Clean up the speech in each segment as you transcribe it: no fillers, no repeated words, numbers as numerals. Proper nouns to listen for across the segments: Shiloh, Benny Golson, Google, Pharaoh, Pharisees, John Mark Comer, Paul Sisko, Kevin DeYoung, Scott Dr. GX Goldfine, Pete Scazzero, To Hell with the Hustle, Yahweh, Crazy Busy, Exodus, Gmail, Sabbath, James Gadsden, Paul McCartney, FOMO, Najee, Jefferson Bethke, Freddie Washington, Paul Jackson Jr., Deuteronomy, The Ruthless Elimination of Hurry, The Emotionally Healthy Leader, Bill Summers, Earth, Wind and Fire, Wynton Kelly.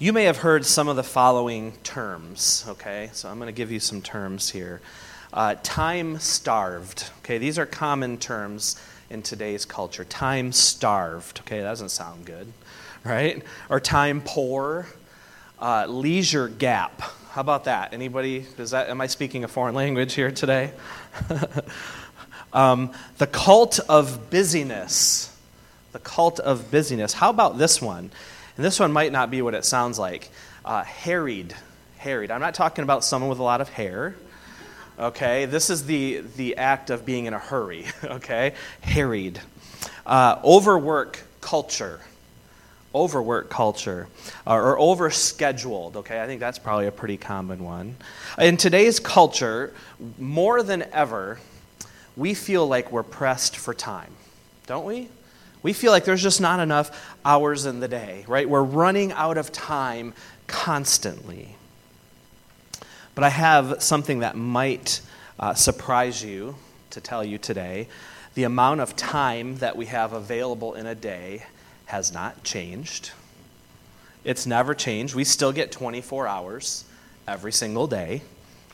You may have heard some of the following terms, okay? So I'm going to give you some terms here. Time starved, okay? These are common terms in today's culture. Time starved, okay? That doesn't sound good, right? Or time poor. Leisure gap. How about that? Anybody, am I speaking a foreign language here today? The cult of busyness. The cult of busyness. How about this one? And this one might not be what it sounds like. Harried. I'm not talking about someone with a lot of hair. Okay, this is the act of being in a hurry. Okay, harried. Overwork culture. Or overscheduled, okay? I think that's probably a pretty common one. In today's culture, more than ever, we feel like we're pressed for time, don't we? We feel like there's just not enough hours in the day, right? We're running out of time constantly. But I have something that might surprise you to tell you today. The amount of time that we have available in a day has not changed. It's never changed. We still get 24 hours every single day,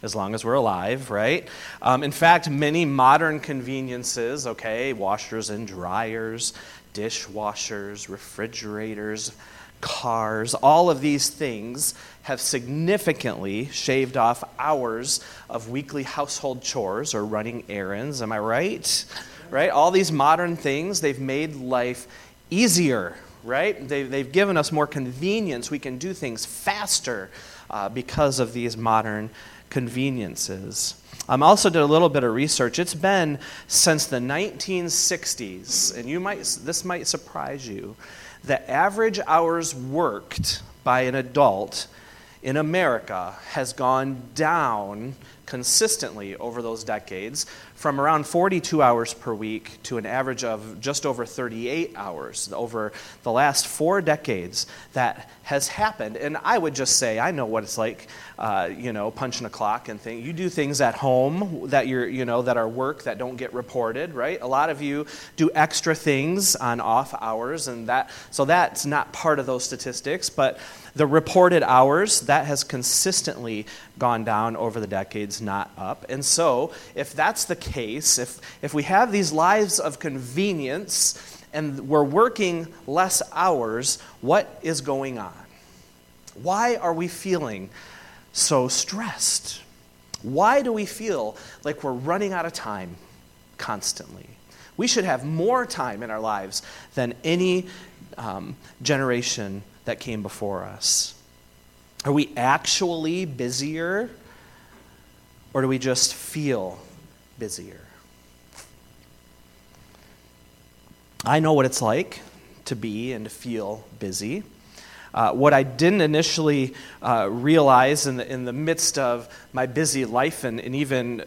as long as we're alive, right? In fact, many modern conveniences, okay, washers and dryers, dishwashers, refrigerators, cars, all of these things have significantly shaved off hours of weekly household chores or running errands. Am I right? Right? All these modern things, they've made life easier, right? They've given us more convenience. We can do things faster because of these modern conveniences. I also did a little bit of research. It's been since the 1960s, and this might surprise you. The average hours worked by an adult in America has gone down consistently over those decades from around 42 hours per week to an average of just over 38 hours over the last 4 decades. That has happened, and I would just say I know what it's like, punching a clock and things. You do things at home that that are work that don't get reported, right? A lot of you do extra things on off hours, and so that's not part of those statistics. But the reported hours that has consistently gone down over the decades, not up. And so, if that's the case, if we have these lives of convenience, and we're working less hours, what is going on? Why are we feeling so stressed? Why do we feel like we're running out of time constantly? We should have more time in our lives than any generation that came before us. Are we actually busier, or do we just feel busier? I know what it's like to be and to feel busy. What I didn't initially realize in the midst of my busy life and even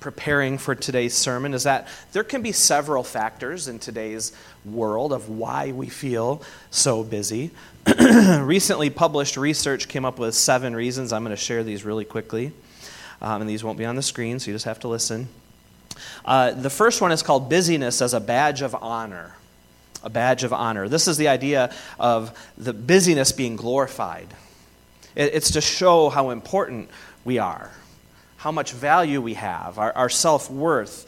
preparing for today's sermon is that there can be several factors in today's world of why we feel so busy. Recently published research came up with 7 reasons. I'm going to share these really quickly, and these won't be on the screen, so you just have to listen. The first one is called busyness as a badge of honor. A badge of honor. This is the idea of the busyness being glorified. It's to show how important we are, how much value we have, our self-worth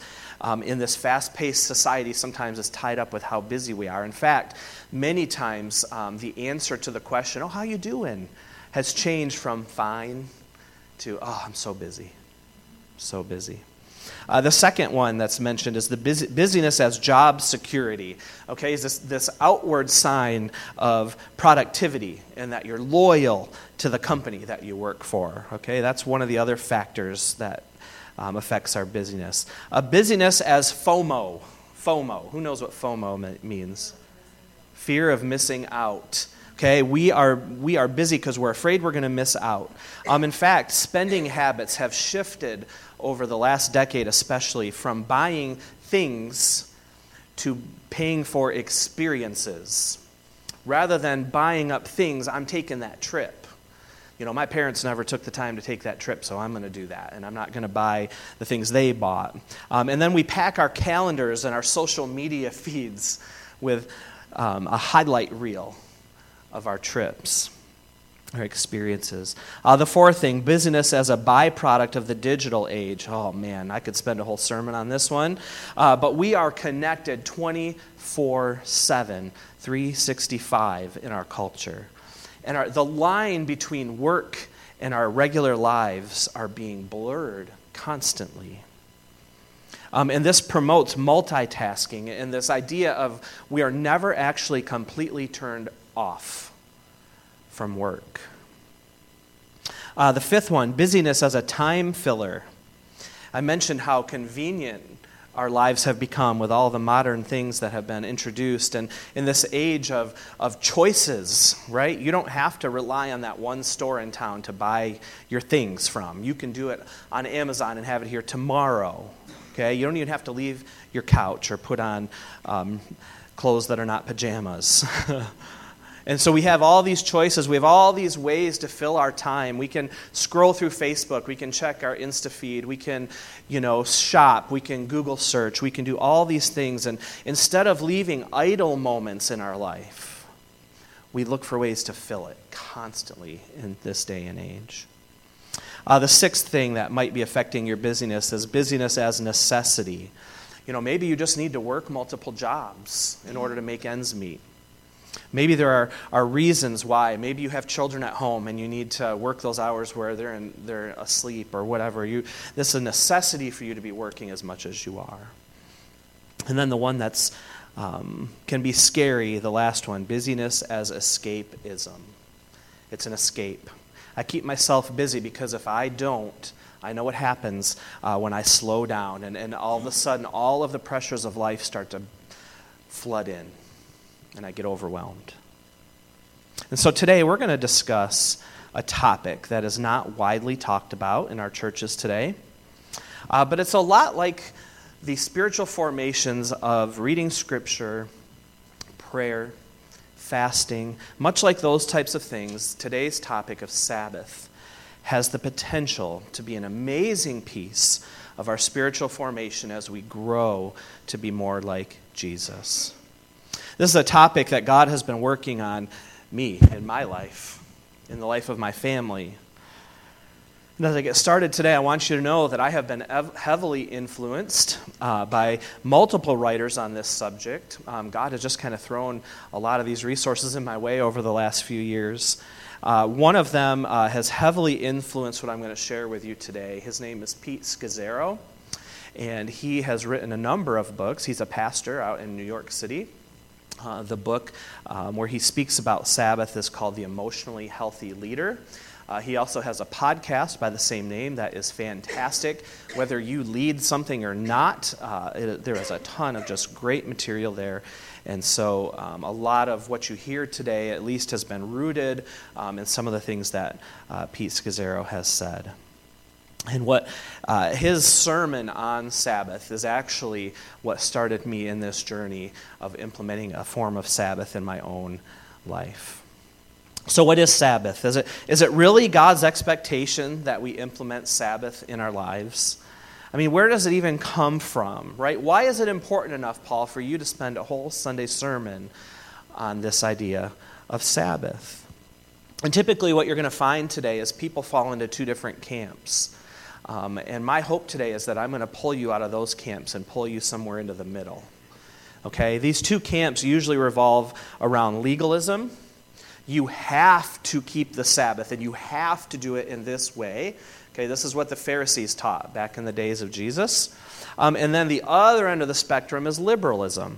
in this fast-paced society sometimes is tied up with how busy we are. In fact, many times the answer to the question, "Oh, how you doing?" has changed from fine to, "Oh, I'm so busy, so busy." The second one that's mentioned is the busyness as job security. Okay, is this outward sign of productivity and that you're loyal to the company that you work for. Okay, that's one of the other factors that affects our busyness. Busyness as FOMO. FOMO. Who knows what FOMO means? Fear of missing out. Okay, we are busy because we're afraid we're going to miss out. In fact, spending habits have shifted over the last decade, especially from buying things to paying for experiences. Rather than buying up things, I'm taking that trip. My parents never took the time to take that trip, so I'm going to do that, and I'm not going to buy the things they bought. And then we pack our calendars and our social media feeds with a highlight reel of our trips. or experiences. The fourth thing, busyness as a byproduct of the digital age. Oh man, I could spend a whole sermon on this one. But we are connected 24/7, 365 in our culture. And the line between work and our regular lives are being blurred constantly. And this promotes multitasking and this idea of we are never actually completely turned off from work. The fifth one, busyness as a time filler. I mentioned how convenient our lives have become with all the modern things that have been introduced. And in this age of choices, right? You don't have to rely on that one store in town to buy your things from. You can do it on Amazon and have it here tomorrow. Okay, you don't even have to leave your couch or put on clothes that are not pajamas. And so we have all these choices. We have all these ways to fill our time. We can scroll through Facebook. We can check our Insta feed. We can, shop. We can Google search. We can do all these things. And instead of leaving idle moments in our life, we look for ways to fill it constantly in this day and age. The sixth thing that might be affecting your busyness is busyness as necessity. Maybe you just need to work multiple jobs in order to make ends meet. Maybe there are reasons why. Maybe you have children at home and you need to work those hours where they're asleep or whatever. This is a necessity for you to be working as much as you are. And then the one that's can be scary, the last one, busyness as escapism. It's an escape. I keep myself busy because if I don't, I know what happens when I slow down. And all of a sudden, all of the pressures of life start to flood in, and I get overwhelmed. And so today, we're going to discuss a topic that is not widely talked about in our churches today. But it's a lot like the spiritual formations of reading Scripture, prayer, fasting, much like those types of things, today's topic of Sabbath has the potential to be an amazing piece of our spiritual formation as we grow to be more like Jesus. This is a topic that God has been working on me in my life, in the life of my family. And as I get started today, I want you to know that I have been heavily influenced by multiple writers on this subject. God has just kind of thrown a lot of these resources in my way over the last few years. One of them has heavily influenced what I'm going to share with you today. His name is Pete Scazzero, and he has written a number of books. He's a pastor out in New York City. The book where he speaks about Sabbath is called The Emotionally Healthy Leader. He also has a podcast by the same name that is fantastic. Whether you lead something or not, there is a ton of just great material there. And so a lot of what you hear today at least has been rooted in some of the things that Pete Scazzero has said. And what his sermon on Sabbath is actually what started me in this journey of implementing a form of Sabbath in my own life. So what is Sabbath? Is it really God's expectation that we implement Sabbath in our lives? I mean, where does it even come from, right? Why is it important enough, Paul, for you to spend a whole Sunday sermon on this idea of Sabbath? And typically what you're going to find today is people fall into two different camps. And my hope today is that I'm going to pull you out of those camps and pull you somewhere into the middle. Okay? These two camps usually revolve around legalism. You have to keep the Sabbath, and you have to do it in this way. Okay, this is what the Pharisees taught back in the days of Jesus. And then the other end of the spectrum is liberalism.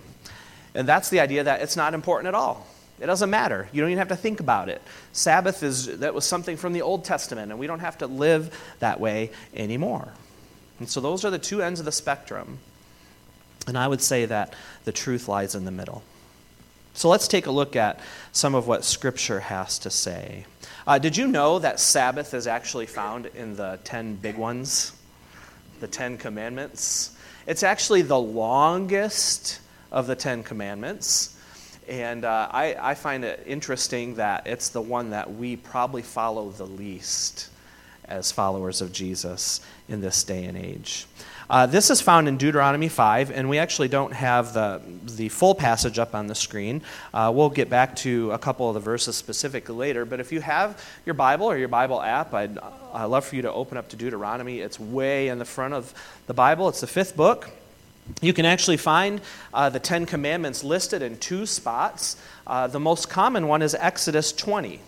And that's the idea that it's not important at all. It doesn't matter. You don't even have to think about it. Sabbath was something from the Old Testament, and we don't have to live that way anymore. And so those are the two ends of the spectrum. And I would say that the truth lies in the middle. So let's take a look at some of what Scripture has to say. Did you know that Sabbath is actually found in the 10 big ones, the 10 commandments? It's actually the longest of the 10 commandments. And I find it interesting that it's the one that we probably follow the least as followers of Jesus in this day and age. This is found in Deuteronomy 5, and we actually don't have the full passage up on the screen. We'll get back to a couple of the verses specifically later, but if you have your Bible or your Bible app, I'd love for you to open up to Deuteronomy. It's way in the front of the Bible. It's the fifth book. You can actually find the Ten Commandments listed in two spots. The most common one is Exodus 20.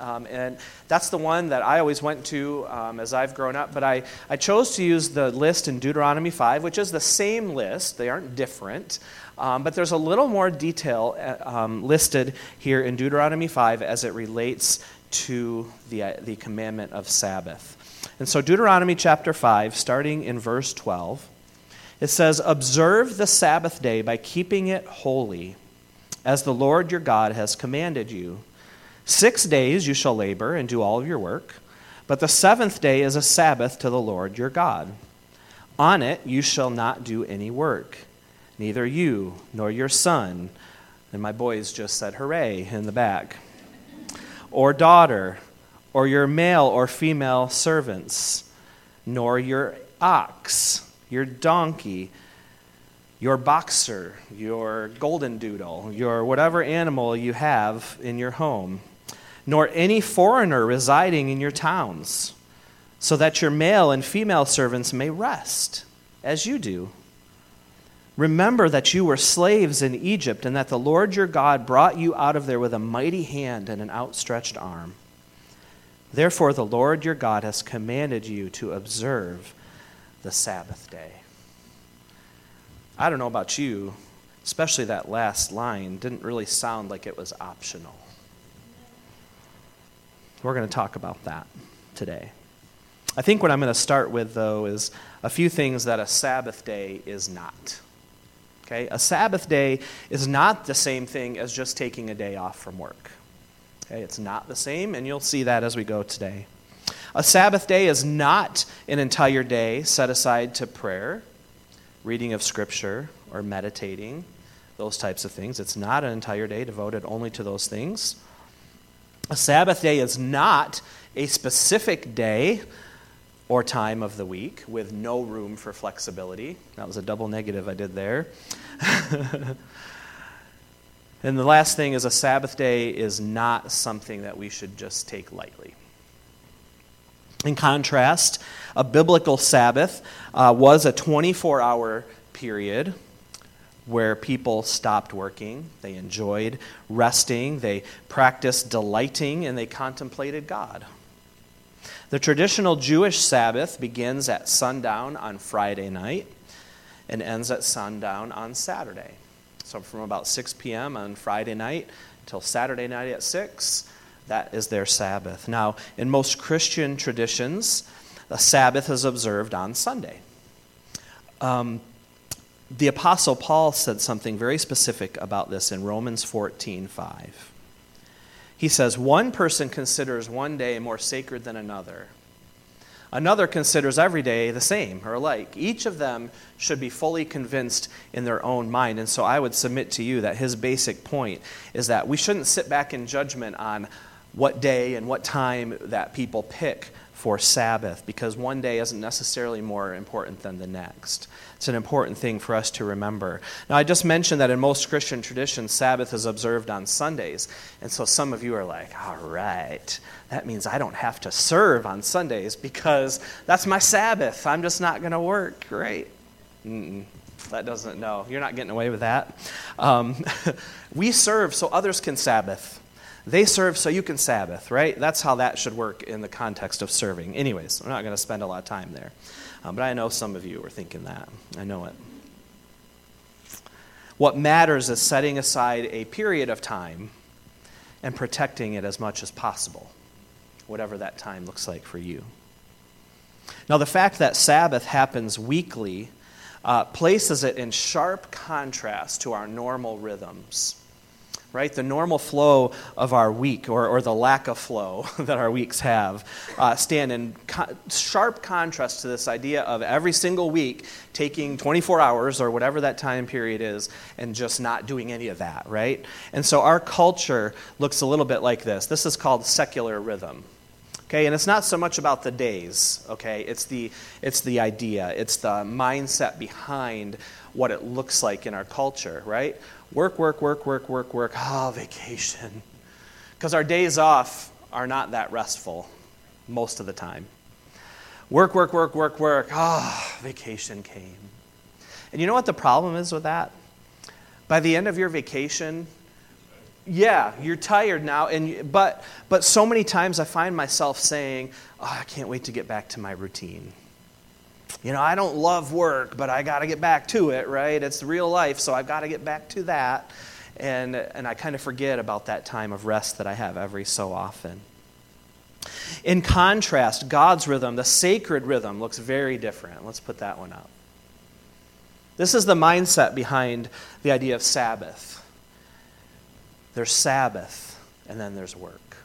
And that's the one that I always went to as I've grown up. But I chose to use the list in Deuteronomy 5, which is the same list. They aren't different. But there's a little more detail listed here in Deuteronomy 5 as it relates to the commandment of Sabbath. And so Deuteronomy chapter 5, starting in verse 12, it says, "Observe the Sabbath day by keeping it holy, as the Lord your God has commanded you. 6 days you shall labor and do all of your work, but the seventh day is a Sabbath to the Lord your God. On it you shall not do any work, neither you nor your son," and my boys just said hooray in the back, "or daughter, or your male or female servants, nor your ox, your donkey, your boxer, your golden doodle, your whatever animal you have in your home, nor any foreigner residing in your towns, so that your male and female servants may rest, as you do. Remember that you were slaves in Egypt, and that the Lord your God brought you out of there with a mighty hand and an outstretched arm. Therefore the Lord your God has commanded you to observe the Sabbath day." I don't know about you, especially that last line didn't really sound like it was optional. We're going to talk about that today. I think what I'm going to start with, though, is a few things that a Sabbath day is not. Okay? A Sabbath day is not the same thing as just taking a day off from work. Okay? It's not the same, and you'll see that as we go today. A Sabbath day is not an entire day set aside to prayer, reading of Scripture, or meditating, those types of things. It's not an entire day devoted only to those things. A Sabbath day is not a specific day or time of the week with no room for flexibility. That was a double negative I did there. And the last thing is, a Sabbath day is not something that we should just take lightly. In contrast, a biblical Sabbath was a 24-hour period where people stopped working, they enjoyed resting, they practiced delighting, and they contemplated God. The traditional Jewish Sabbath begins at sundown on Friday night and ends at sundown on Saturday. So from about 6 p.m. on Friday night till Saturday night at 6, that is their Sabbath. Now, in most Christian traditions, the Sabbath is observed on Sunday. The Apostle Paul said something very specific about this in Romans 14:5. He says, "One person considers one day more sacred than another. Another considers every day the same or alike. Each of them should be fully convinced in their own mind." And so I would submit to you that his basic point is that we shouldn't sit back in judgment on what day and what time that people pick for Sabbath, because one day isn't necessarily more important than the next. It's an important thing for us to remember. Now, I just mentioned that in most Christian traditions, Sabbath is observed on Sundays. And so some of you are like, all right, that means I don't have to serve on Sundays because that's my Sabbath. I'm just not going to work. Great. Mm-mm. That doesn't, no, you're not getting away with that. We serve so others can Sabbath. They serve so you can Sabbath, right? That's how that should work in the context of serving. Anyways, I'm not going to spend a lot of time there. But I know some of you are thinking that. I know it. What matters is setting aside a period of time and protecting it as much as possible, whatever that time looks like for you. Now, the fact that Sabbath happens weekly places it in sharp contrast to our normal rhythms. Right, the normal flow of our week, or the lack of flow that our weeks have, stand in sharp contrast to this idea of every single week taking 24 hours or whatever that time period is and just not doing any of that, right? And so our culture looks a little bit like this. This is called secular rhythm. Okay, and it's not so much about the days, okay? It's the idea, it's the mindset behind what it looks like in our culture, right? Work, vacation. Because our days off are not that restful most of the time. Work, vacation came. And you know what the problem is with that? By the end of your vacation, yeah, you're tired now, but so many times I find myself saying, oh, I can't wait to get back to my routine. You know, I don't love work, but I got to get back to it, right? It's real life, so I've got to get back to that. And I kind of forget about that time of rest that I have every so often. In contrast, God's rhythm, the sacred rhythm, looks very different. Let's put that one up. This is the mindset behind the idea of Sabbath. There's Sabbath, and then there's work.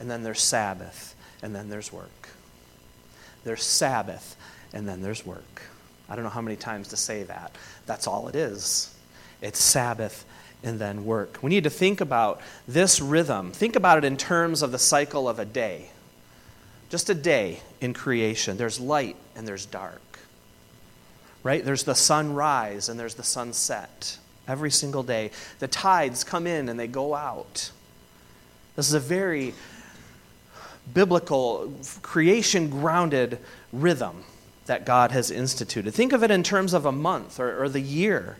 And then there's Sabbath, and then there's work. There's Sabbath, and then there's work. I don't know how many times to say that. That's all it is. It's Sabbath, and then work. We need to think about this rhythm. Think about it in terms of the cycle of a day. Just a day in creation. There's light, and there's dark. Right? There's the sunrise, and there's the sunset. Every single day. The tides come in and they go out. This is a very biblical, creation-grounded rhythm that God has instituted. Think of it in terms of a month or the year.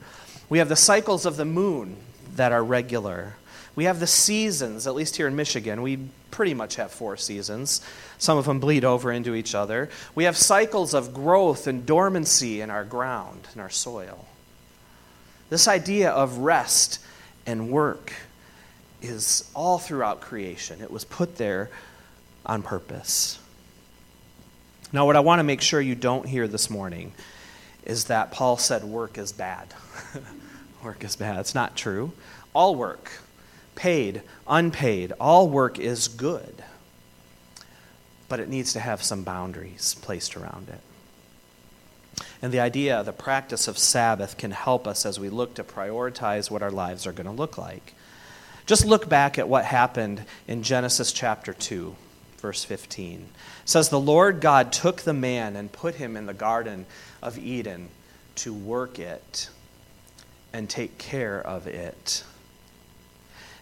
We have the cycles of the moon that are regular. We have the seasons, at least here in Michigan. We pretty much have 4 seasons. Some of them bleed over into each other. We have cycles of growth and dormancy in our ground, in our soil. This idea of rest and work is all throughout creation. It was put there on purpose. Now, what I want to make sure you don't hear this morning is that Paul said work is bad. Work is bad. It's not true. All work, paid, unpaid, all work is good. But it needs to have some boundaries placed around it. And the idea, the practice of Sabbath can help us as we look to prioritize what our lives are going to look like. Just look back at what happened in Genesis chapter 2, verse 15. It says, the Lord God took the man and put him in the Garden of Eden to work it and take care of it.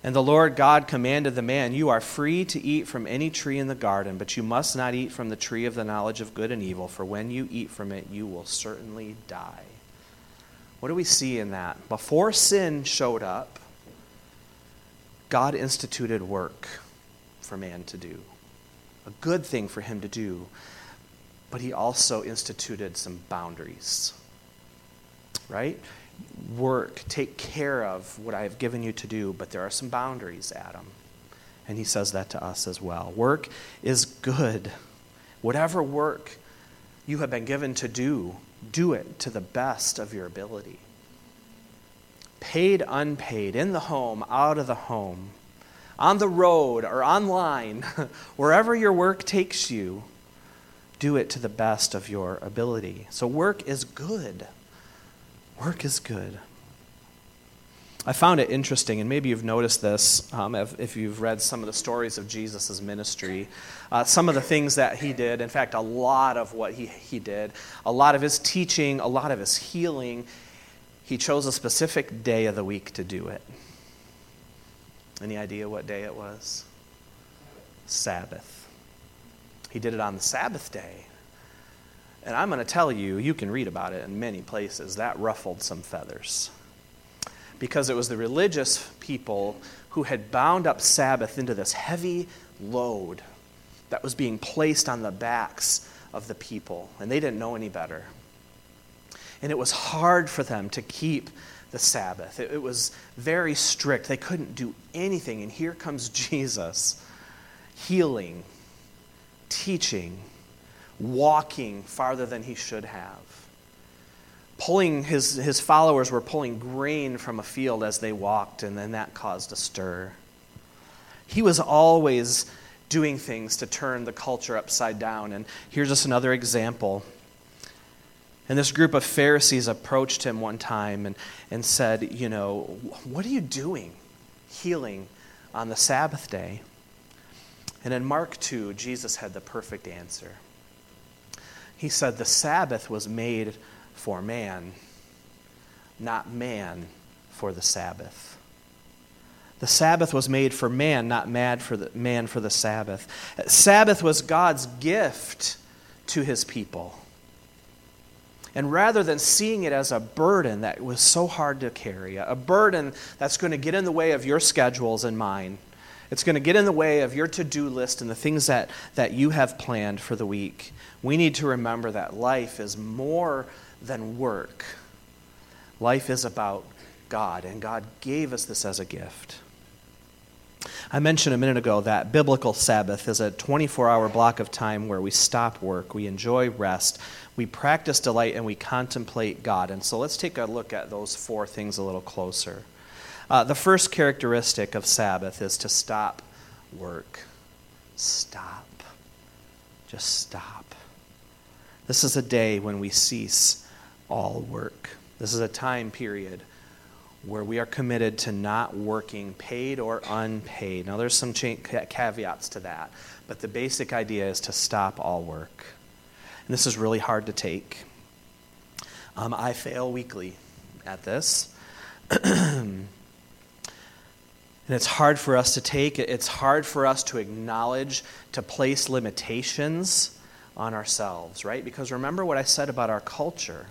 And the Lord God commanded the man, you are free to eat from any tree in the garden, but you must not eat from the tree of the knowledge of good and evil, for when you eat from it, you will certainly die. What do we see in that? Before sin showed up, God instituted work for man to do. A good thing for him to do, but he also instituted some boundaries. Right? Work, take care of what I have given you to do, but there are some boundaries, Adam. And he says that to us as well. Work is good. Whatever work you have been given to do, do it to the best of your ability. Paid, unpaid, in the home, out of the home, on the road or online, wherever your work takes you, do it to the best of your ability. So work is good. Work is good. I found it interesting, and maybe you've noticed this if you've read some of the stories of Jesus' ministry. Some of the things that he did, in fact, a lot of what he did, a lot of his teaching, a lot of his healing, he chose a specific day of the week to do it. Any idea what day it was? Sabbath. He did it on the Sabbath day. And I'm going to tell you, you can read about it in many places, that ruffled some feathers. Because it was the religious people who had bound up Sabbath into this heavy load that was being placed on the backs of the people. And they didn't know any better. And it was hard for them to keep the Sabbath. It was very strict. They couldn't do anything. And here comes Jesus, healing, teaching, walking farther than he should have. Pulling his followers were pulling grain from a field as they walked, and then that caused a stir. He was always doing things to turn the culture upside down. And here's just another example. And this group of Pharisees approached him one time and said, you know, what are you doing healing on the Sabbath day? And in Mark 2, Jesus had the perfect answer. He said, the Sabbath was made for man, not man for the Sabbath. The Sabbath was made for man, not man for the Sabbath. Sabbath was God's gift to his people. And rather than seeing it as a burden that was so hard to carry, a burden that's going to get in the way of your schedules and mine, it's going to get in the way of your to-do list and the things that you have planned for the week, we need to remember that life is more than work. Life is about God, and God gave us this as a gift. I mentioned a minute ago that biblical Sabbath is a 24-hour block of time where we stop work, we enjoy rest, we practice delight, and we contemplate God. And so let's take a look at those four things a little closer. The first characteristic of Sabbath is to stop work. Stop. Just stop. This is a day when we cease all work. This is a time period where we are committed to not working paid or unpaid. Now, there's some caveats to that, but the basic idea is to stop all work. And this is really hard to take. I fail weekly at this. And it's hard for us to take. It's hard for us to acknowledge, to place limitations on ourselves, right? Because remember what I said about our culture.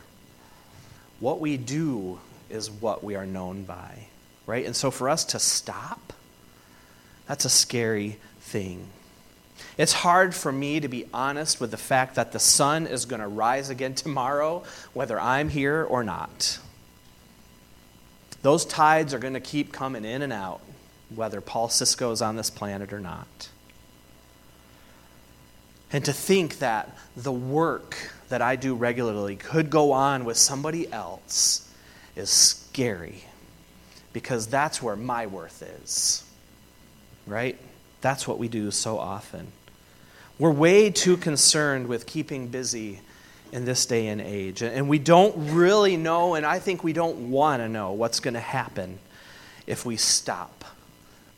What we do is what we are known by, right? And so for us to stop, that's a scary thing. It's hard for me to be honest with the fact that the sun is going to rise again tomorrow, whether I'm here or not. Those tides are going to keep coming in and out, whether Paul Sisko is on this planet or not. And to think that the work that I do regularly could go on with somebody else is scary, because that's where my worth is, right? That's what we do so often. We're way too concerned with keeping busy in this day and age, and we don't really know, and I think we don't want to know what's going to happen if we stop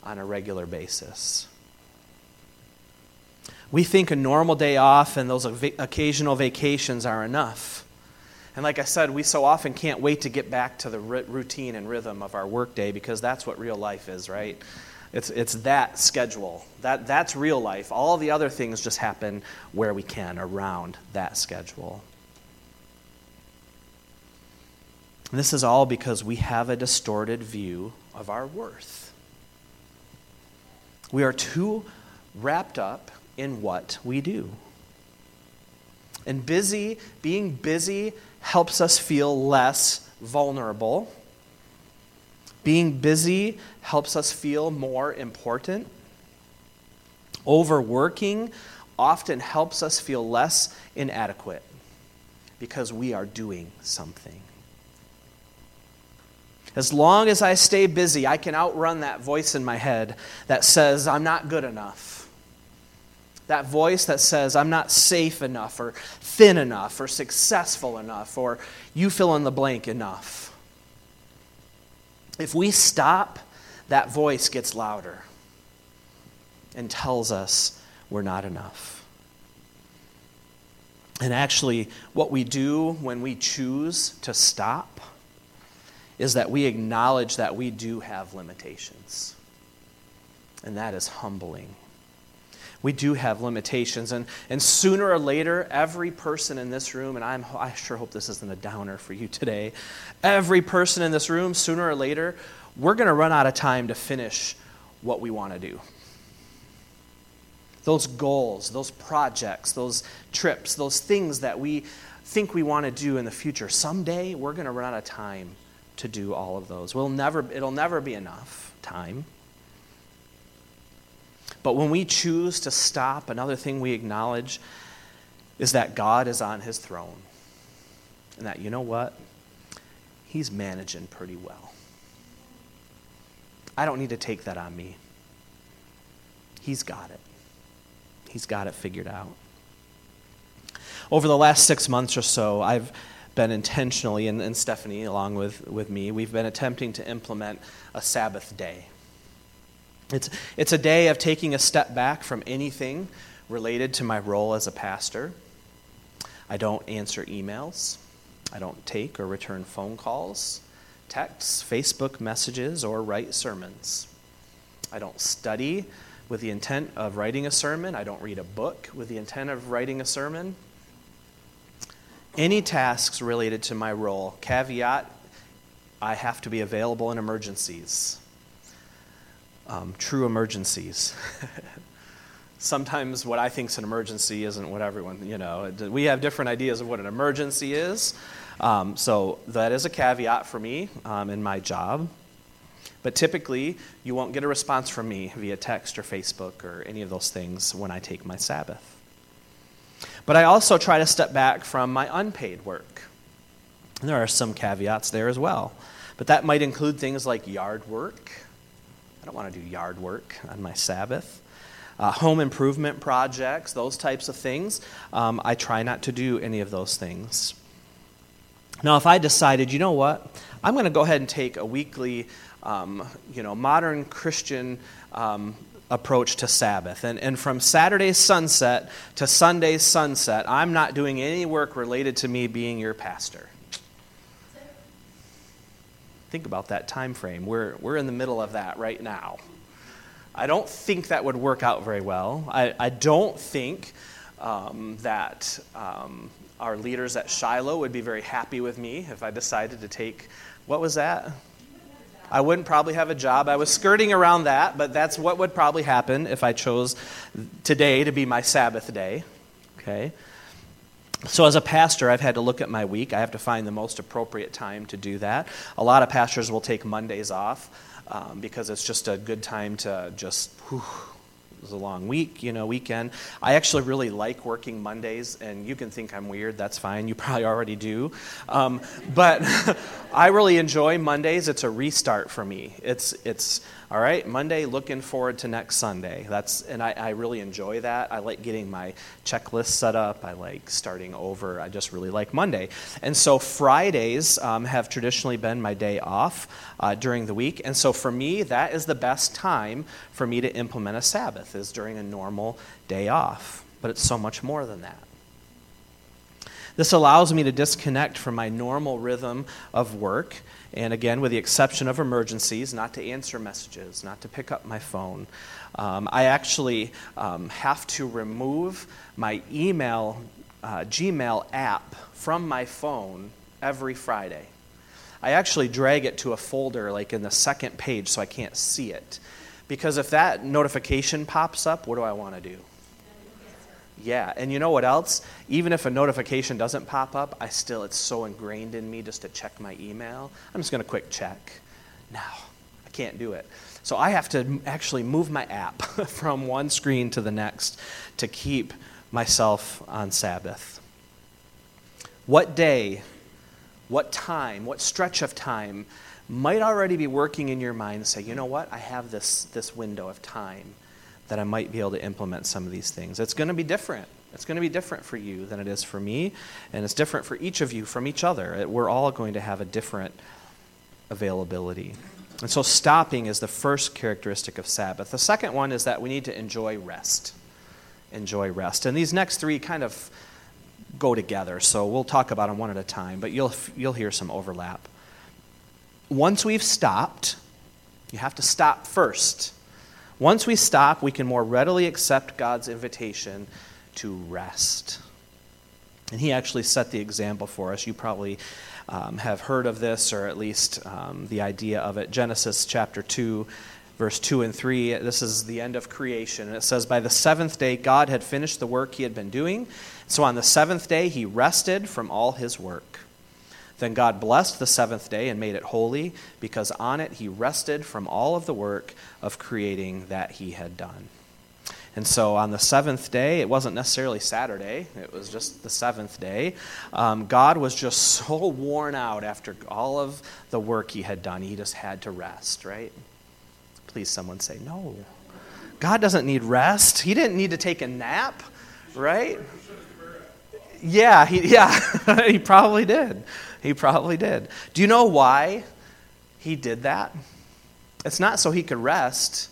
on a regular basis. We think a normal day off and those occasional vacations are enough. And like I said, we so often can't wait to get back to the routine and rhythm of our workday, because that's what real life is, right? It's that schedule. That's real life. All the other things just happen where we can around that schedule. And this is all because we have a distorted view of our worth. We are too wrapped up in what we do. And being busy helps us feel less vulnerable. Being busy helps us feel more important. Overworking often helps us feel less inadequate because we are doing something. As long as I stay busy, I can outrun that voice in my head that says I'm not good enough. That voice that says, I'm not safe enough, or thin enough, or successful enough, or you fill in the blank enough. If we stop, that voice gets louder and tells us we're not enough. And actually, what we do when we choose to stop is that we acknowledge that we do have limitations. And that is humbling. We do have limitations, and sooner or later, every person in this room, and I sure hope this isn't a downer for you today, every person in this room, sooner or later, we're going to run out of time to finish what we want to do. Those goals, those projects, those trips, those things that we think we want to do in the future, someday we're going to run out of time to do all of those. It'll never be enough time. But when we choose to stop, another thing we acknowledge is that God is on his throne. And that, you know what? He's managing pretty well. I don't need to take that on me. He's got it. He's got it figured out. Over the last 6 months or so, I've been intentionally, and Stephanie along with me, we've been attempting to implement a Sabbath day. It's a day of taking a step back from anything related to my role as a pastor. I don't answer emails. I don't take or return phone calls, texts, Facebook messages, or write sermons. I don't study with the intent of writing a sermon. I don't read a book with the intent of writing a sermon. Any tasks related to my role, caveat, I have to be available in emergencies. True emergencies. Sometimes what I think is an emergency isn't what everyone, we have different ideas of what an emergency is. So that is a caveat for me in my job. But typically, you won't get a response from me via text or Facebook or any of those things when I take my Sabbath. But I also try to step back from my unpaid work. And there are some caveats there as well. But that might include things like yard work. I don't want to do yard work on my Sabbath. Home improvement projects, those types of things. I try not to do any of those things. Now, if I decided, you know what, I'm going to go ahead and take a weekly, modern Christian approach to Sabbath. And from Saturday's sunset to Sunday's sunset, I'm not doing any work related to me being your pastor. Think about that time frame. We're in the middle of that right now. I don't think that would work out very well. I don't think that our leaders at Shiloh would be very happy with me if I decided to take, what was that? I wouldn't probably have a job. I was skirting around that, but that's what would probably happen if I chose today to be my Sabbath day. Okay. So as a pastor, I've had to look at my week. I have to find the most appropriate time to do that. A lot of pastors will take Mondays off because it's just a good time to just, it was a long week, weekend. I actually really like working Mondays, and you can think I'm weird. That's fine. You probably already do. But I really enjoy Mondays. It's a restart for me. It's all right, Monday, looking forward to next Sunday. I really enjoy that. I like getting my checklist set up. I like starting over. I just really like Monday. And so Fridays have traditionally been my day off during the week. And so for me, that is the best time for me to implement a Sabbath, is during a normal day off. But it's so much more than that. This allows me to disconnect from my normal rhythm of work, and again, with the exception of emergencies, not to answer messages, not to pick up my phone. I actually have to remove my email, Gmail app from my phone every Friday. I actually drag it to a folder like in the second page so I can't see it. Because if that notification pops up, what do I want to do? Yeah, and you know what else? Even if a notification doesn't pop up, it's so ingrained in me just to check my email. I'm just going to quick check. No, I can't do it. So I have to actually move my app from one screen to the next to keep myself on Sabbath. What day, what time, what stretch of time might already be working in your mind to say, you know what, I have this window of time that I might be able to implement some of these things. It's going to be different. It's going to be different for you than it is for me, and it's different for each of you from each other. We're all going to have a different availability. And so stopping is the first characteristic of Sabbath. The second one is that we need to enjoy rest. Enjoy rest. And these next three kind of go together, so we'll talk about them one at a time, but you'll hear some overlap. Once we've stopped, you have to stop first. Once we stop, we can more readily accept God's invitation to rest. And he actually set the example for us. You probably have heard of this, or at least the idea of it. Genesis chapter 2, verse 2 and 3, this is the end of creation. And it says, by the seventh day, God had finished the work he had been doing. So on the seventh day, he rested from all his work. Then God blessed the seventh day and made it holy, because on it he rested from all of the work of creating that he had done. And so on the seventh day, it wasn't necessarily Saturday, it was just the seventh day. God was just so worn out after all of the work he had done, he just had to rest, right? Please someone say, no. God doesn't need rest. He didn't need to take a nap, right? Yeah, he probably did. He probably did. Do you know why he did that? It's not so he could rest.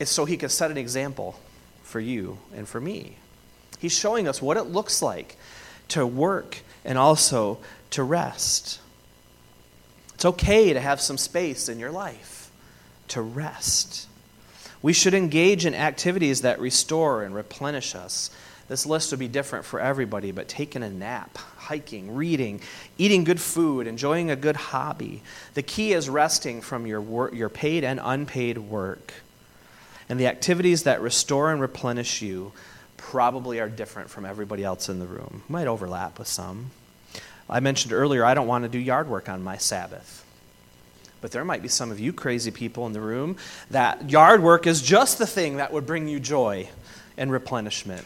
It's so he can set an example for you and for me. He's showing us what it looks like to work and also to rest. It's okay to have some space in your life to rest. We should engage in activities that restore and replenish us. This list would be different for everybody, but taking a nap, hiking, reading, eating good food, enjoying a good hobby. The key is resting from your paid and unpaid work. And the activities that restore and replenish you probably are different from everybody else in the room. Might overlap with some. I mentioned earlier I don't want to do yard work on my Sabbath. But there might be some of you crazy people in the room that yard work is just the thing that would bring you joy and replenishment.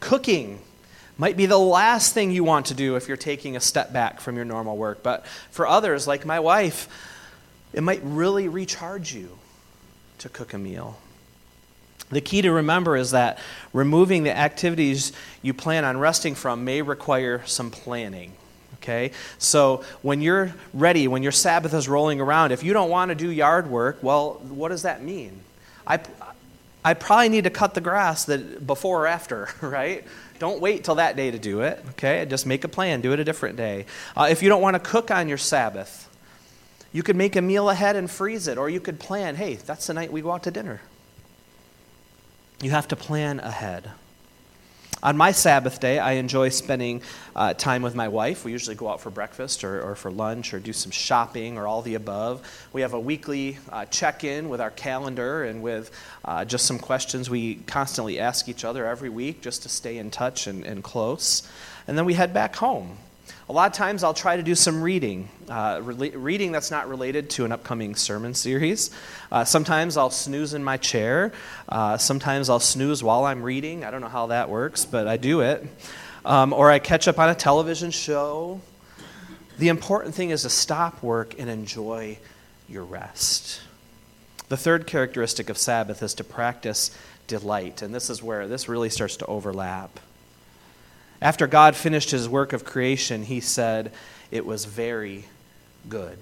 Cooking might be the last thing you want to do if you're taking a step back from your normal work. But for others, like my wife, it might really recharge you to cook a meal. The key to remember is that removing the activities you plan on resting from may require some planning. Okay? So when you're ready, when your Sabbath is rolling around, if you don't want to do yard work, well, what does that mean? I probably need to cut the grass that before or after, right? Don't wait till that day to do it, okay? Just make a plan. Do it a different day. If you don't want to cook on your Sabbath, you could make a meal ahead and freeze it, or you could plan, hey, that's the night we go out to dinner. You have to plan ahead. On my Sabbath day, I enjoy spending time with my wife. We usually go out for breakfast or for lunch or do some shopping or all the above. We have a weekly check-in with our calendar and with just some questions we constantly ask each other every week just to stay in touch and close. And then we head back home. A lot of times I'll try to do some reading, reading that's not related to an upcoming sermon series. Sometimes I'll snooze in my chair. Sometimes I'll snooze while I'm reading. I don't know how that works, but I do it. Or I catch up on a television show. The important thing is to stop work and enjoy your rest. The third characteristic of Sabbath is to practice delight, and this is where this really starts to overlap. After God finished his work of creation, he said, it was very good.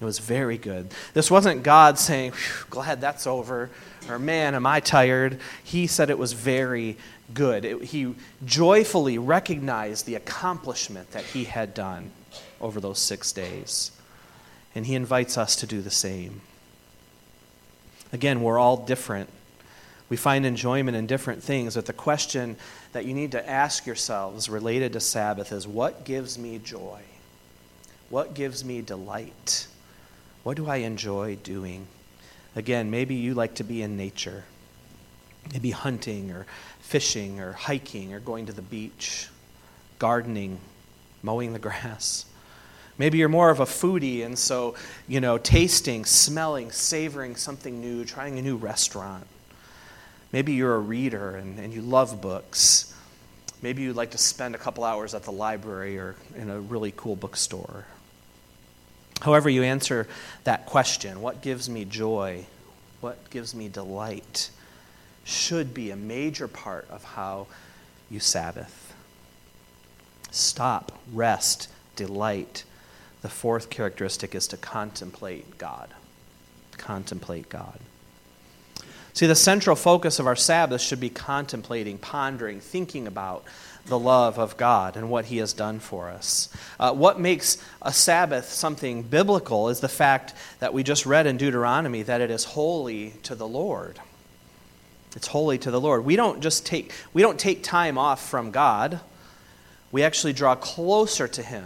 It was very good. This wasn't God saying, glad that's over, or man, am I tired. He said it was very good. He joyfully recognized the accomplishment that he had done over those 6 days. And he invites us to do the same. Again, we're all different. We find enjoyment in different things, but the question that you need to ask yourselves related to Sabbath is, what gives me joy? What gives me delight? What do I enjoy doing? Again, maybe you like to be in nature. Maybe hunting or fishing or hiking or going to the beach, gardening, mowing the grass. Maybe you're more of a foodie, and so, tasting, smelling, savoring something new, trying a new restaurant. Maybe you're a reader and you love books. Maybe you'd like to spend a couple hours at the library or in a really cool bookstore. However you answer that question, what gives me joy, what gives me delight, should be a major part of how you Sabbath. Stop, rest, delight. The fourth characteristic is to contemplate God. Contemplate God. See, the central focus of our Sabbath should be contemplating, pondering, thinking about the love of God and what he has done for us. What makes a Sabbath something biblical is the fact that we just read in Deuteronomy that it is holy to the Lord. It's holy to the Lord. We don't take time off from God. We actually draw closer to him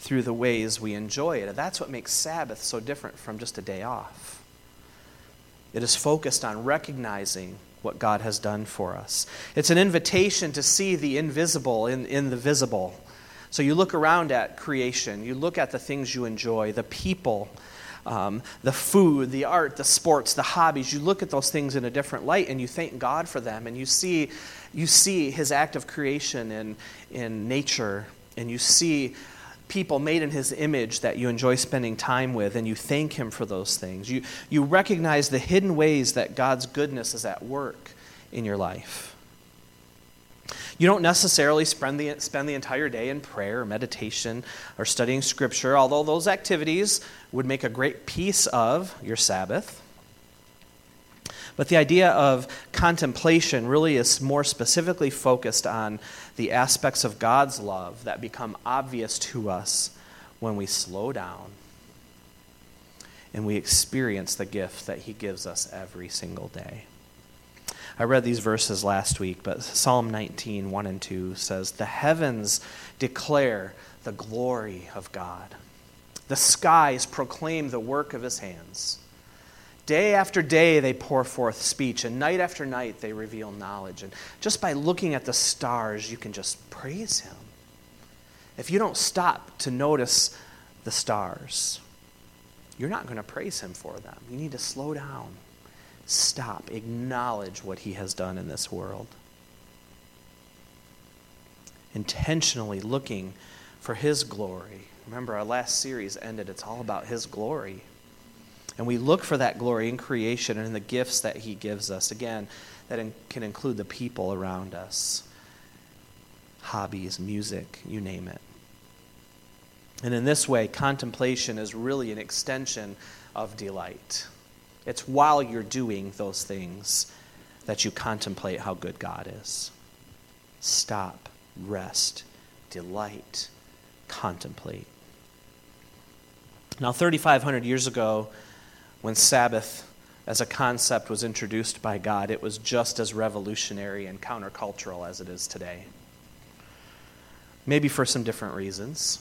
through the ways we enjoy it. And that's what makes Sabbath so different from just a day off. It is focused on recognizing what God has done for us. It's an invitation to see the invisible in the visible. So you look around at creation. You look at the things you enjoy, the people, the food, the art, the sports, the hobbies. You look at those things in a different light, and you thank God for them. And you see his act of creation in nature, and you see people made in his image that you enjoy spending time with, and you thank him for those things. You recognize the hidden ways that God's goodness is at work in your life. You don't necessarily spend the entire day in prayer, meditation, or studying Scripture, although those activities would make a great piece of your Sabbath. But the idea of contemplation really is more specifically focused on the aspects of God's love that become obvious to us when we slow down and we experience the gift that he gives us every single day. I read these verses last week, but Psalm 19, 1 and 2 says, "The heavens declare the glory of God. The skies proclaim the work of his hands. Day after day they pour forth speech, and night after night they reveal knowledge." And just by looking at the stars, you can just praise him. If you don't stop to notice the stars, you're not going to praise him for them. You need to slow down, stop, acknowledge what he has done in this world. Intentionally looking for his glory. Remember, our last series ended, it's all about his glory. And we look for that glory in creation and in the gifts that he gives us. Again, that can include the people around us. Hobbies, music, you name it. And in this way, contemplation is really an extension of delight. It's while you're doing those things that you contemplate how good God is. Stop, rest, delight, contemplate. Now, 3,500 years ago, when Sabbath as a concept was introduced by God, it was just as revolutionary and countercultural as it is today. Maybe for some different reasons.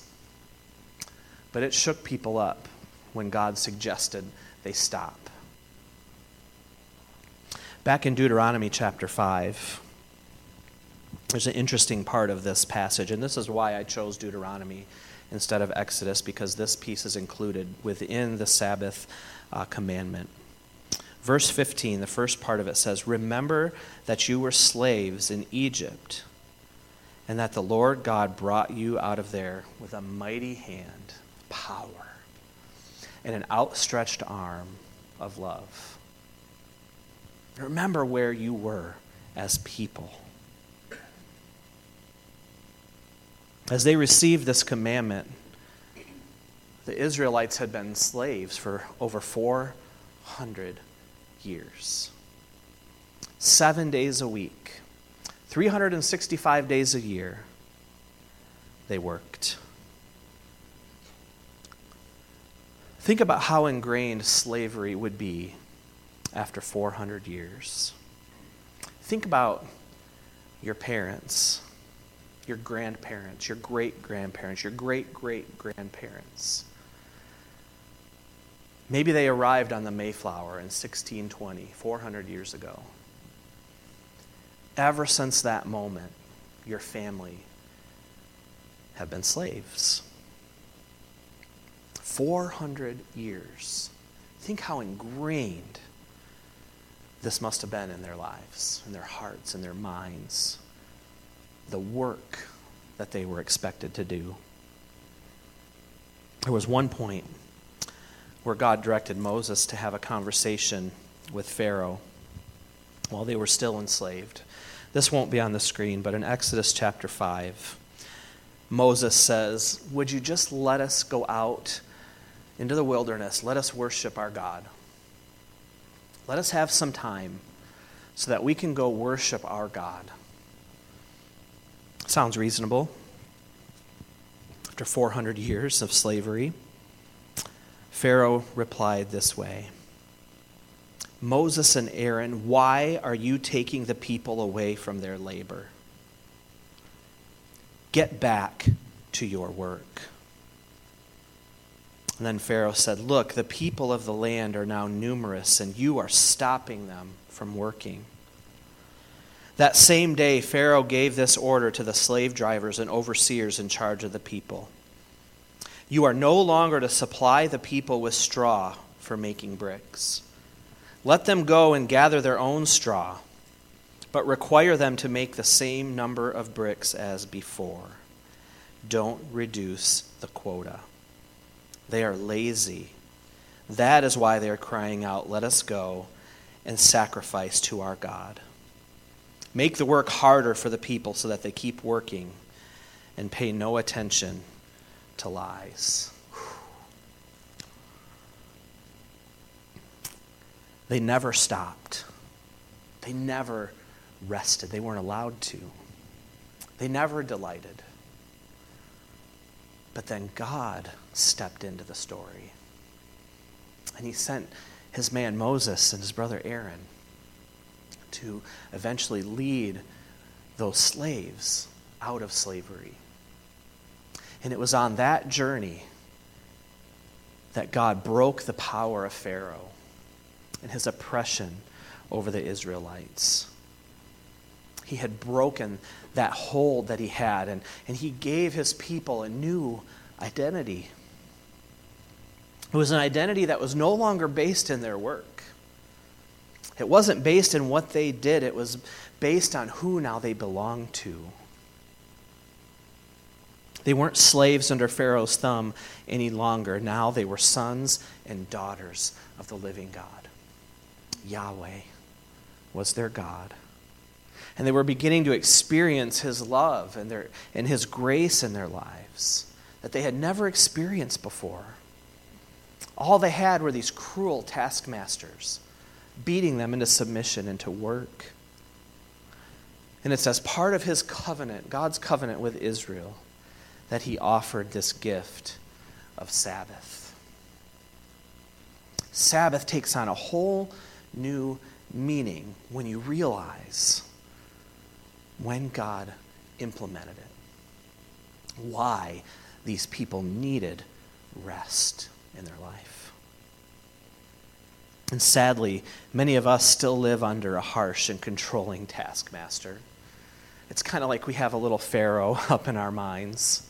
But it shook people up when God suggested they stop. Back in Deuteronomy chapter 5, there's an interesting part of this passage, and this is why I chose Deuteronomy instead of Exodus, because this piece is included within the Sabbath commandment. Verse 15, the first part of it says, "Remember that you were slaves in Egypt, and that the Lord God brought you out of there with a mighty hand," power, "and an outstretched arm of love. Remember where you were as people." As they received this commandment, the Israelites had been slaves for over 400 years. 7 days a week, 365 days a year, they worked. Think about how ingrained slavery would be after 400 years. Think about your parents, your grandparents, your great-grandparents, your great-great-grandparents. Maybe they arrived on the Mayflower in 1620, 400 years ago. Ever since that moment, your family have been slaves. 400 years. Think how ingrained this must have been in their lives, in their hearts, in their minds. The work that they were expected to do. There was one point where God directed Moses to have a conversation with Pharaoh while they were still enslaved. This won't be on the screen, but in Exodus chapter 5, Moses says, "Would you just let us go out into the wilderness? Let us worship our God. Let us have some time so that we can go worship our God." Sounds reasonable. After 400 years of slavery, Pharaoh replied this way, "Moses and Aaron, why are you taking the people away from their labor? Get back to your work." And then Pharaoh said, "Look, the people of the land are now numerous, and you are stopping them from working." That same day, Pharaoh gave this order to the slave drivers and overseers in charge of the people. "You are no longer to supply the people with straw for making bricks. Let them go and gather their own straw, but require them to make the same number of bricks as before. Don't reduce the quota. They are lazy. That is why they are crying out, 'Let us go and sacrifice to our God.' Make the work harder for the people so that they keep working and pay no attention to lies." They never stopped They never rested. They weren't allowed to. They never delighted. But then God stepped into the story. And he sent his man Moses and his brother Aaron to eventually lead those slaves out of slavery. And it was on that journey that God broke the power of Pharaoh and his oppression over the Israelites. He had broken that hold that he had, and he gave his people a new identity. It was an identity that was no longer based in their work. It wasn't based in what they did. It was based on who now they belonged to. They weren't slaves under Pharaoh's thumb any longer. Now they were sons and daughters of the living God. Yahweh was their God. And they were beginning to experience his love and his grace in their lives that they had never experienced before. All they had were these cruel taskmasters beating them into submission, into work. And it's as part of his covenant, God's covenant with Israel, that he offered this gift of Sabbath. Sabbath takes on a whole new meaning when you realize when God implemented it, why these people needed rest in their life. And sadly, many of us still live under a harsh and controlling taskmaster. It's kind of like we have a little Pharaoh up in our minds.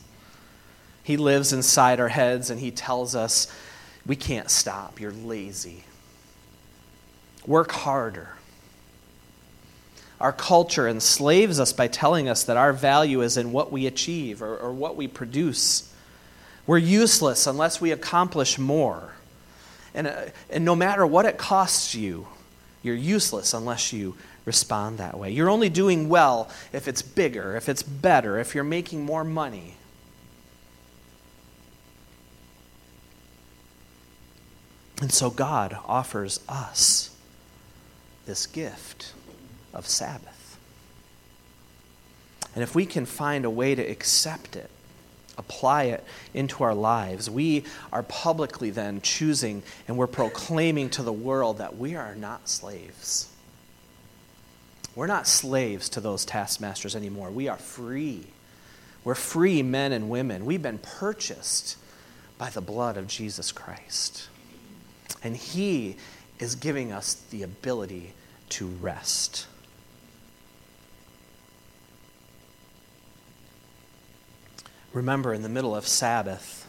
He lives inside our heads and he tells us, we can't stop, you're lazy. Work harder. Our culture enslaves us by telling us that our value is in what we achieve or what we produce. We're useless unless we accomplish more. And no matter what it costs you, you're useless unless you respond that way. You're only doing well if it's bigger, if it's better, if you're making more money. And so God offers us this gift of Sabbath. And if we can find a way to accept it, apply it into our lives, we are publicly then choosing and we're proclaiming to the world that we are not slaves. We're not slaves to those taskmasters anymore. We are free. We're free men and women. We've been purchased by the blood of Jesus Christ. And he is giving us the ability to rest. Remember, in the middle of Sabbath,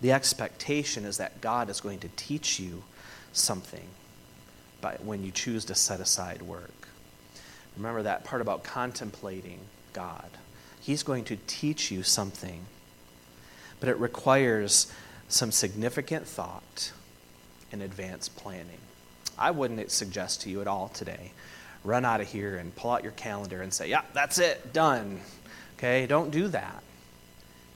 the expectation is that God is going to teach you something when you choose to set aside work. Remember that part about contemplating God. He's going to teach you something, but it requires some significant thought and advanced planning. I wouldn't suggest to you at all today, run out of here and pull out your calendar and say, yeah, that's it, done. Okay, don't do that.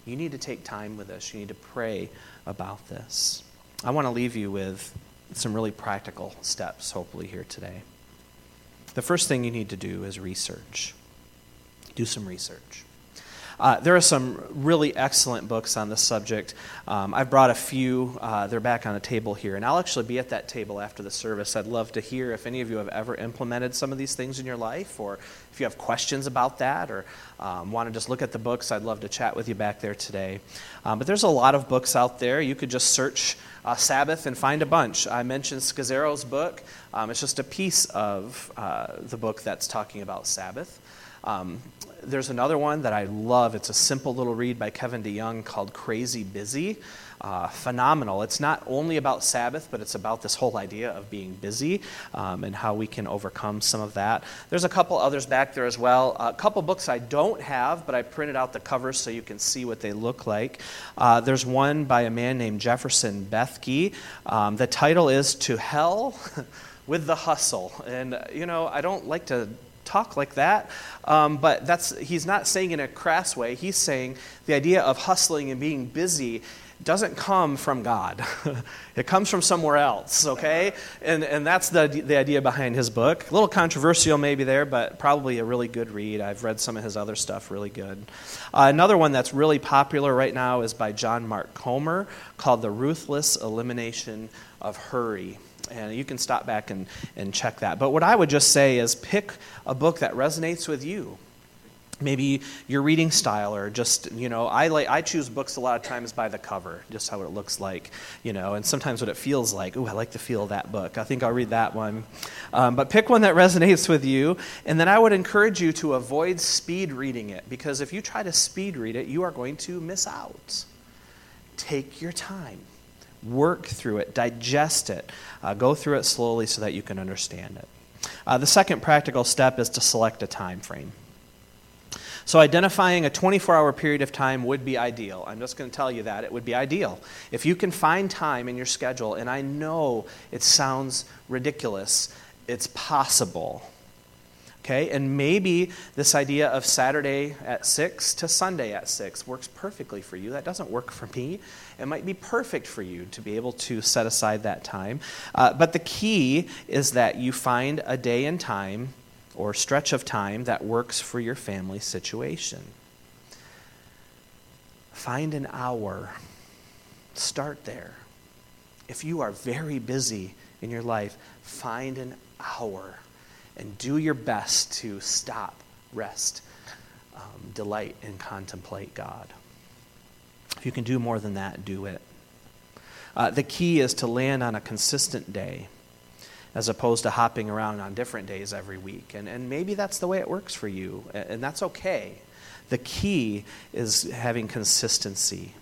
You need to take time with this. You need to pray about this. I want to leave you with some really practical steps, hopefully, here today. The first thing you need to do is research. Do some research. There are some really excellent books on this subject. I've brought a few. They're back on the table here. And I'll actually be at that table after the service. I'd love to hear if any of you have ever implemented some of these things in your life, or if you have questions about that, or want to just look at the books. I'd love to chat with you back there today. But there's a lot of books out there. You could just search Sabbath and find a bunch. I mentioned Scazzero's book. It's just a piece of the book that's talking about Sabbath. There's another one that I love. It's a simple little read by Kevin DeYoung called Crazy Busy. Phenomenal. It's not only about Sabbath, but it's about this whole idea of being busy and how we can overcome some of that. There's a couple others back there as well. A couple books I don't have, but I printed out the covers so you can see what they look like. There's one by a man named Jefferson Bethke. The title is To Hell with the Hustle. And, I don't like to talk like that, but he's not saying in a crass way. He's saying the idea of hustling and being busy, doesn't come from God. It comes from somewhere else, okay? And that's the idea behind his book. A little controversial maybe there, but probably a really good read. I've read some of his other stuff, really good. Another one that's really popular right now is by John Mark Comer called The Ruthless Elimination of Hurry. And you can stop back and check that. But what I would just say is pick a book that resonates with you. Maybe your reading style, or just, you know, I choose books a lot of times by the cover, just how it looks like, you know, and sometimes what it feels like. Ooh, I like the feel of that book. I think I'll read that one. But pick one that resonates with you, and then I would encourage you to avoid speed reading it, because if you try to speed read it, you are going to miss out. Take your time. Work through it. Digest it. Go through it slowly so that you can understand it. The second practical step is to select a time frame. So identifying a 24-hour period of time would be ideal. I'm just going to tell you that. It would be ideal. If you can find time in your schedule, and I know it sounds ridiculous, it's possible. Okay? And maybe this idea of Saturday at 6 to Sunday at 6 works perfectly for you. That doesn't work for me. It might be perfect for you to be able to set aside that time. But the key is that you find a day and time, or stretch of time, that works for your family situation. Find an hour. Start there. If you are very busy in your life, find an hour and do your best to stop, rest, delight, and contemplate God. If you can do more than that, do it. The key is to land on a consistent day, as opposed to hopping around on different days every week. And maybe that's the way it works for you, and that's okay. The key is having consistency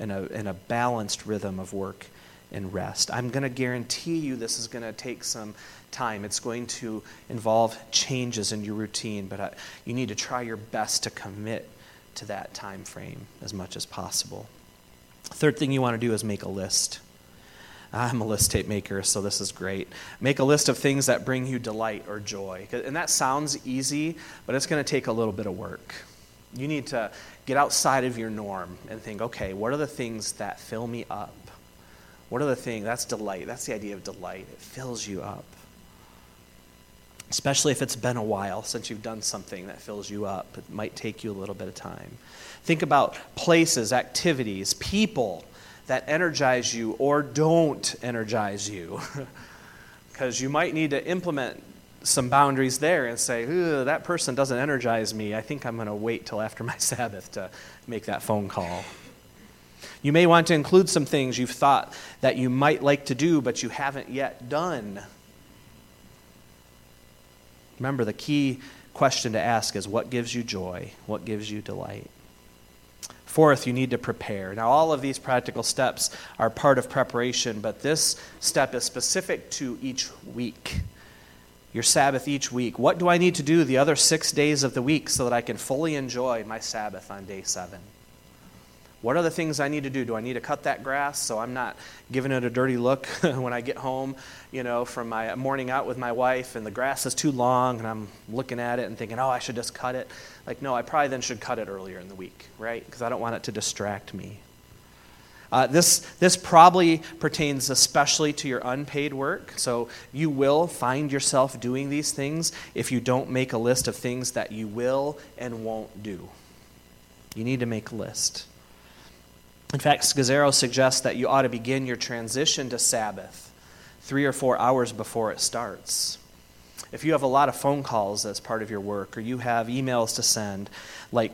and a balanced rhythm of work and rest. I'm going to guarantee you this is going to take some time. It's going to involve changes in your routine, but you need to try your best to commit to that time frame as much as possible. Third thing you want to do is make a list. I'm a list tape maker, so this is great. Make a list of things that bring you delight or joy. And that sounds easy, but it's going to take a little bit of work. You need to get outside of your norm and think, okay, what are the things that fill me up? What are the things? That's delight. That's the idea of delight. It fills you up. Especially if it's been a while since you've done something that fills you up. It might take you a little bit of time. Think about places, activities, people that energize you or don't energize you. Because you might need to implement some boundaries there and say, that person doesn't energize me. I think I'm going to wait till after my Sabbath to make that phone call. You may want to include some things you've thought that you might like to do but you haven't yet done. Remember, the key question to ask is, what gives you joy? What gives you delight? Fourth, you need to prepare. Now, all of these practical steps are part of preparation, but this step is specific to each week, your Sabbath each week. What do I need to do the other 6 days of the week so that I can fully enjoy my Sabbath on day 7? What are the things I need to do? Do I need to cut that grass so I'm not giving it a dirty look when I get home, you know, from my morning out with my wife, and the grass is too long and I'm looking at it and thinking, I should just cut it. Like, no, I probably then should cut it earlier in the week, right? Because I don't want it to distract me. This probably pertains especially to your unpaid work. So you will find yourself doing these things if you don't make a list of things that you will and won't do. You need to make a list. In fact, Scazzero suggests that you ought to begin your transition to Sabbath 3 or 4 hours before it starts. If you have a lot of phone calls as part of your work, or you have emails to send,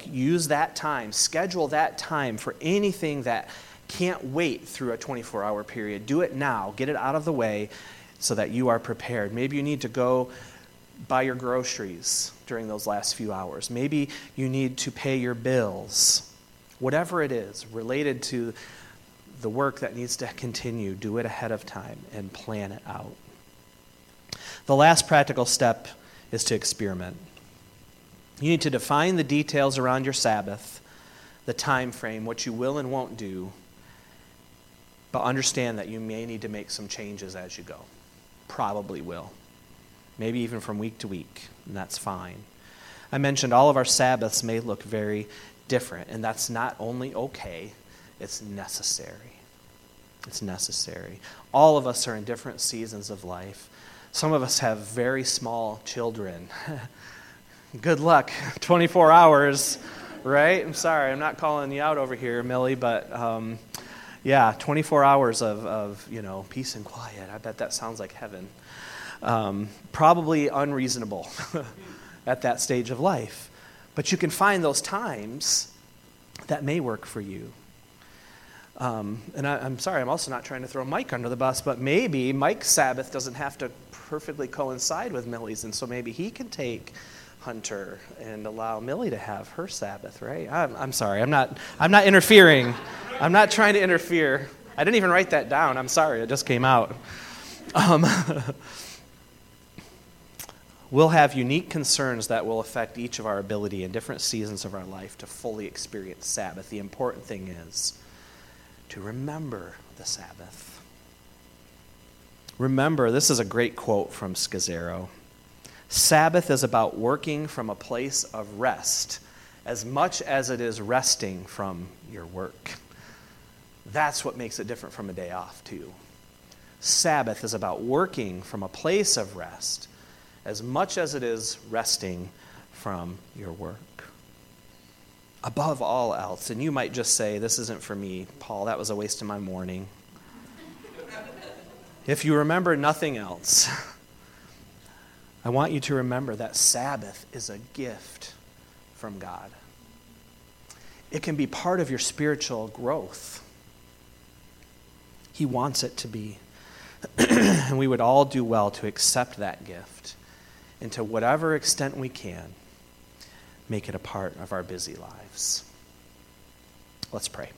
use that time, schedule that time for anything that can't wait through a 24-hour period. Do it now. Get it out of the way so that you are prepared. Maybe you need to go buy your groceries during those last few hours. Maybe you need to pay your bills. Whatever it is related to the work that needs to continue, do it ahead of time and plan it out. The last practical step is to experiment. You need to define the details around your Sabbath, the time frame, what you will and won't do, but understand that you may need to make some changes as you go. Probably will. Maybe even from week to week, and that's fine. I mentioned all of our Sabbaths may look very different, and that's not only okay, It's necessary. It's necessary. All of us are in different seasons of life. Some of us have very small children. Good luck, 24 hours, right? I'm sorry, I'm not calling you out over here, Millie, but 24 hours of peace and quiet. I bet that sounds like heaven. Probably unreasonable at that stage of life. But you can find those times that may work for you. And I'm sorry, I'm also not trying to throw Mike under the bus, but maybe Mike's Sabbath doesn't have to perfectly coincide with Millie's, and so maybe he can take Hunter and allow Millie to have her Sabbath, right? I'm sorry. I'm not interfering. I'm not trying to interfere. I didn't even write that down. I'm sorry. It just came out. We'll have unique concerns that will affect each of our ability in different seasons of our life to fully experience Sabbath. The important thing is to remember the Sabbath. Remember, this is a great quote from Scazzero. Sabbath is about working from a place of rest as much as it is resting from your work. That's what makes it different from a day off, too. Sabbath is about working from a place of rest as much as it is resting from your work. Above all else, and you might just say, this isn't for me, Paul, that was a waste of my morning. If you remember nothing else, I want you to remember that Sabbath is a gift from God. It can be part of your spiritual growth. He wants it to be. And we would all do well to accept that gift and to whatever extent we can, make it a part of our busy lives. Let's pray.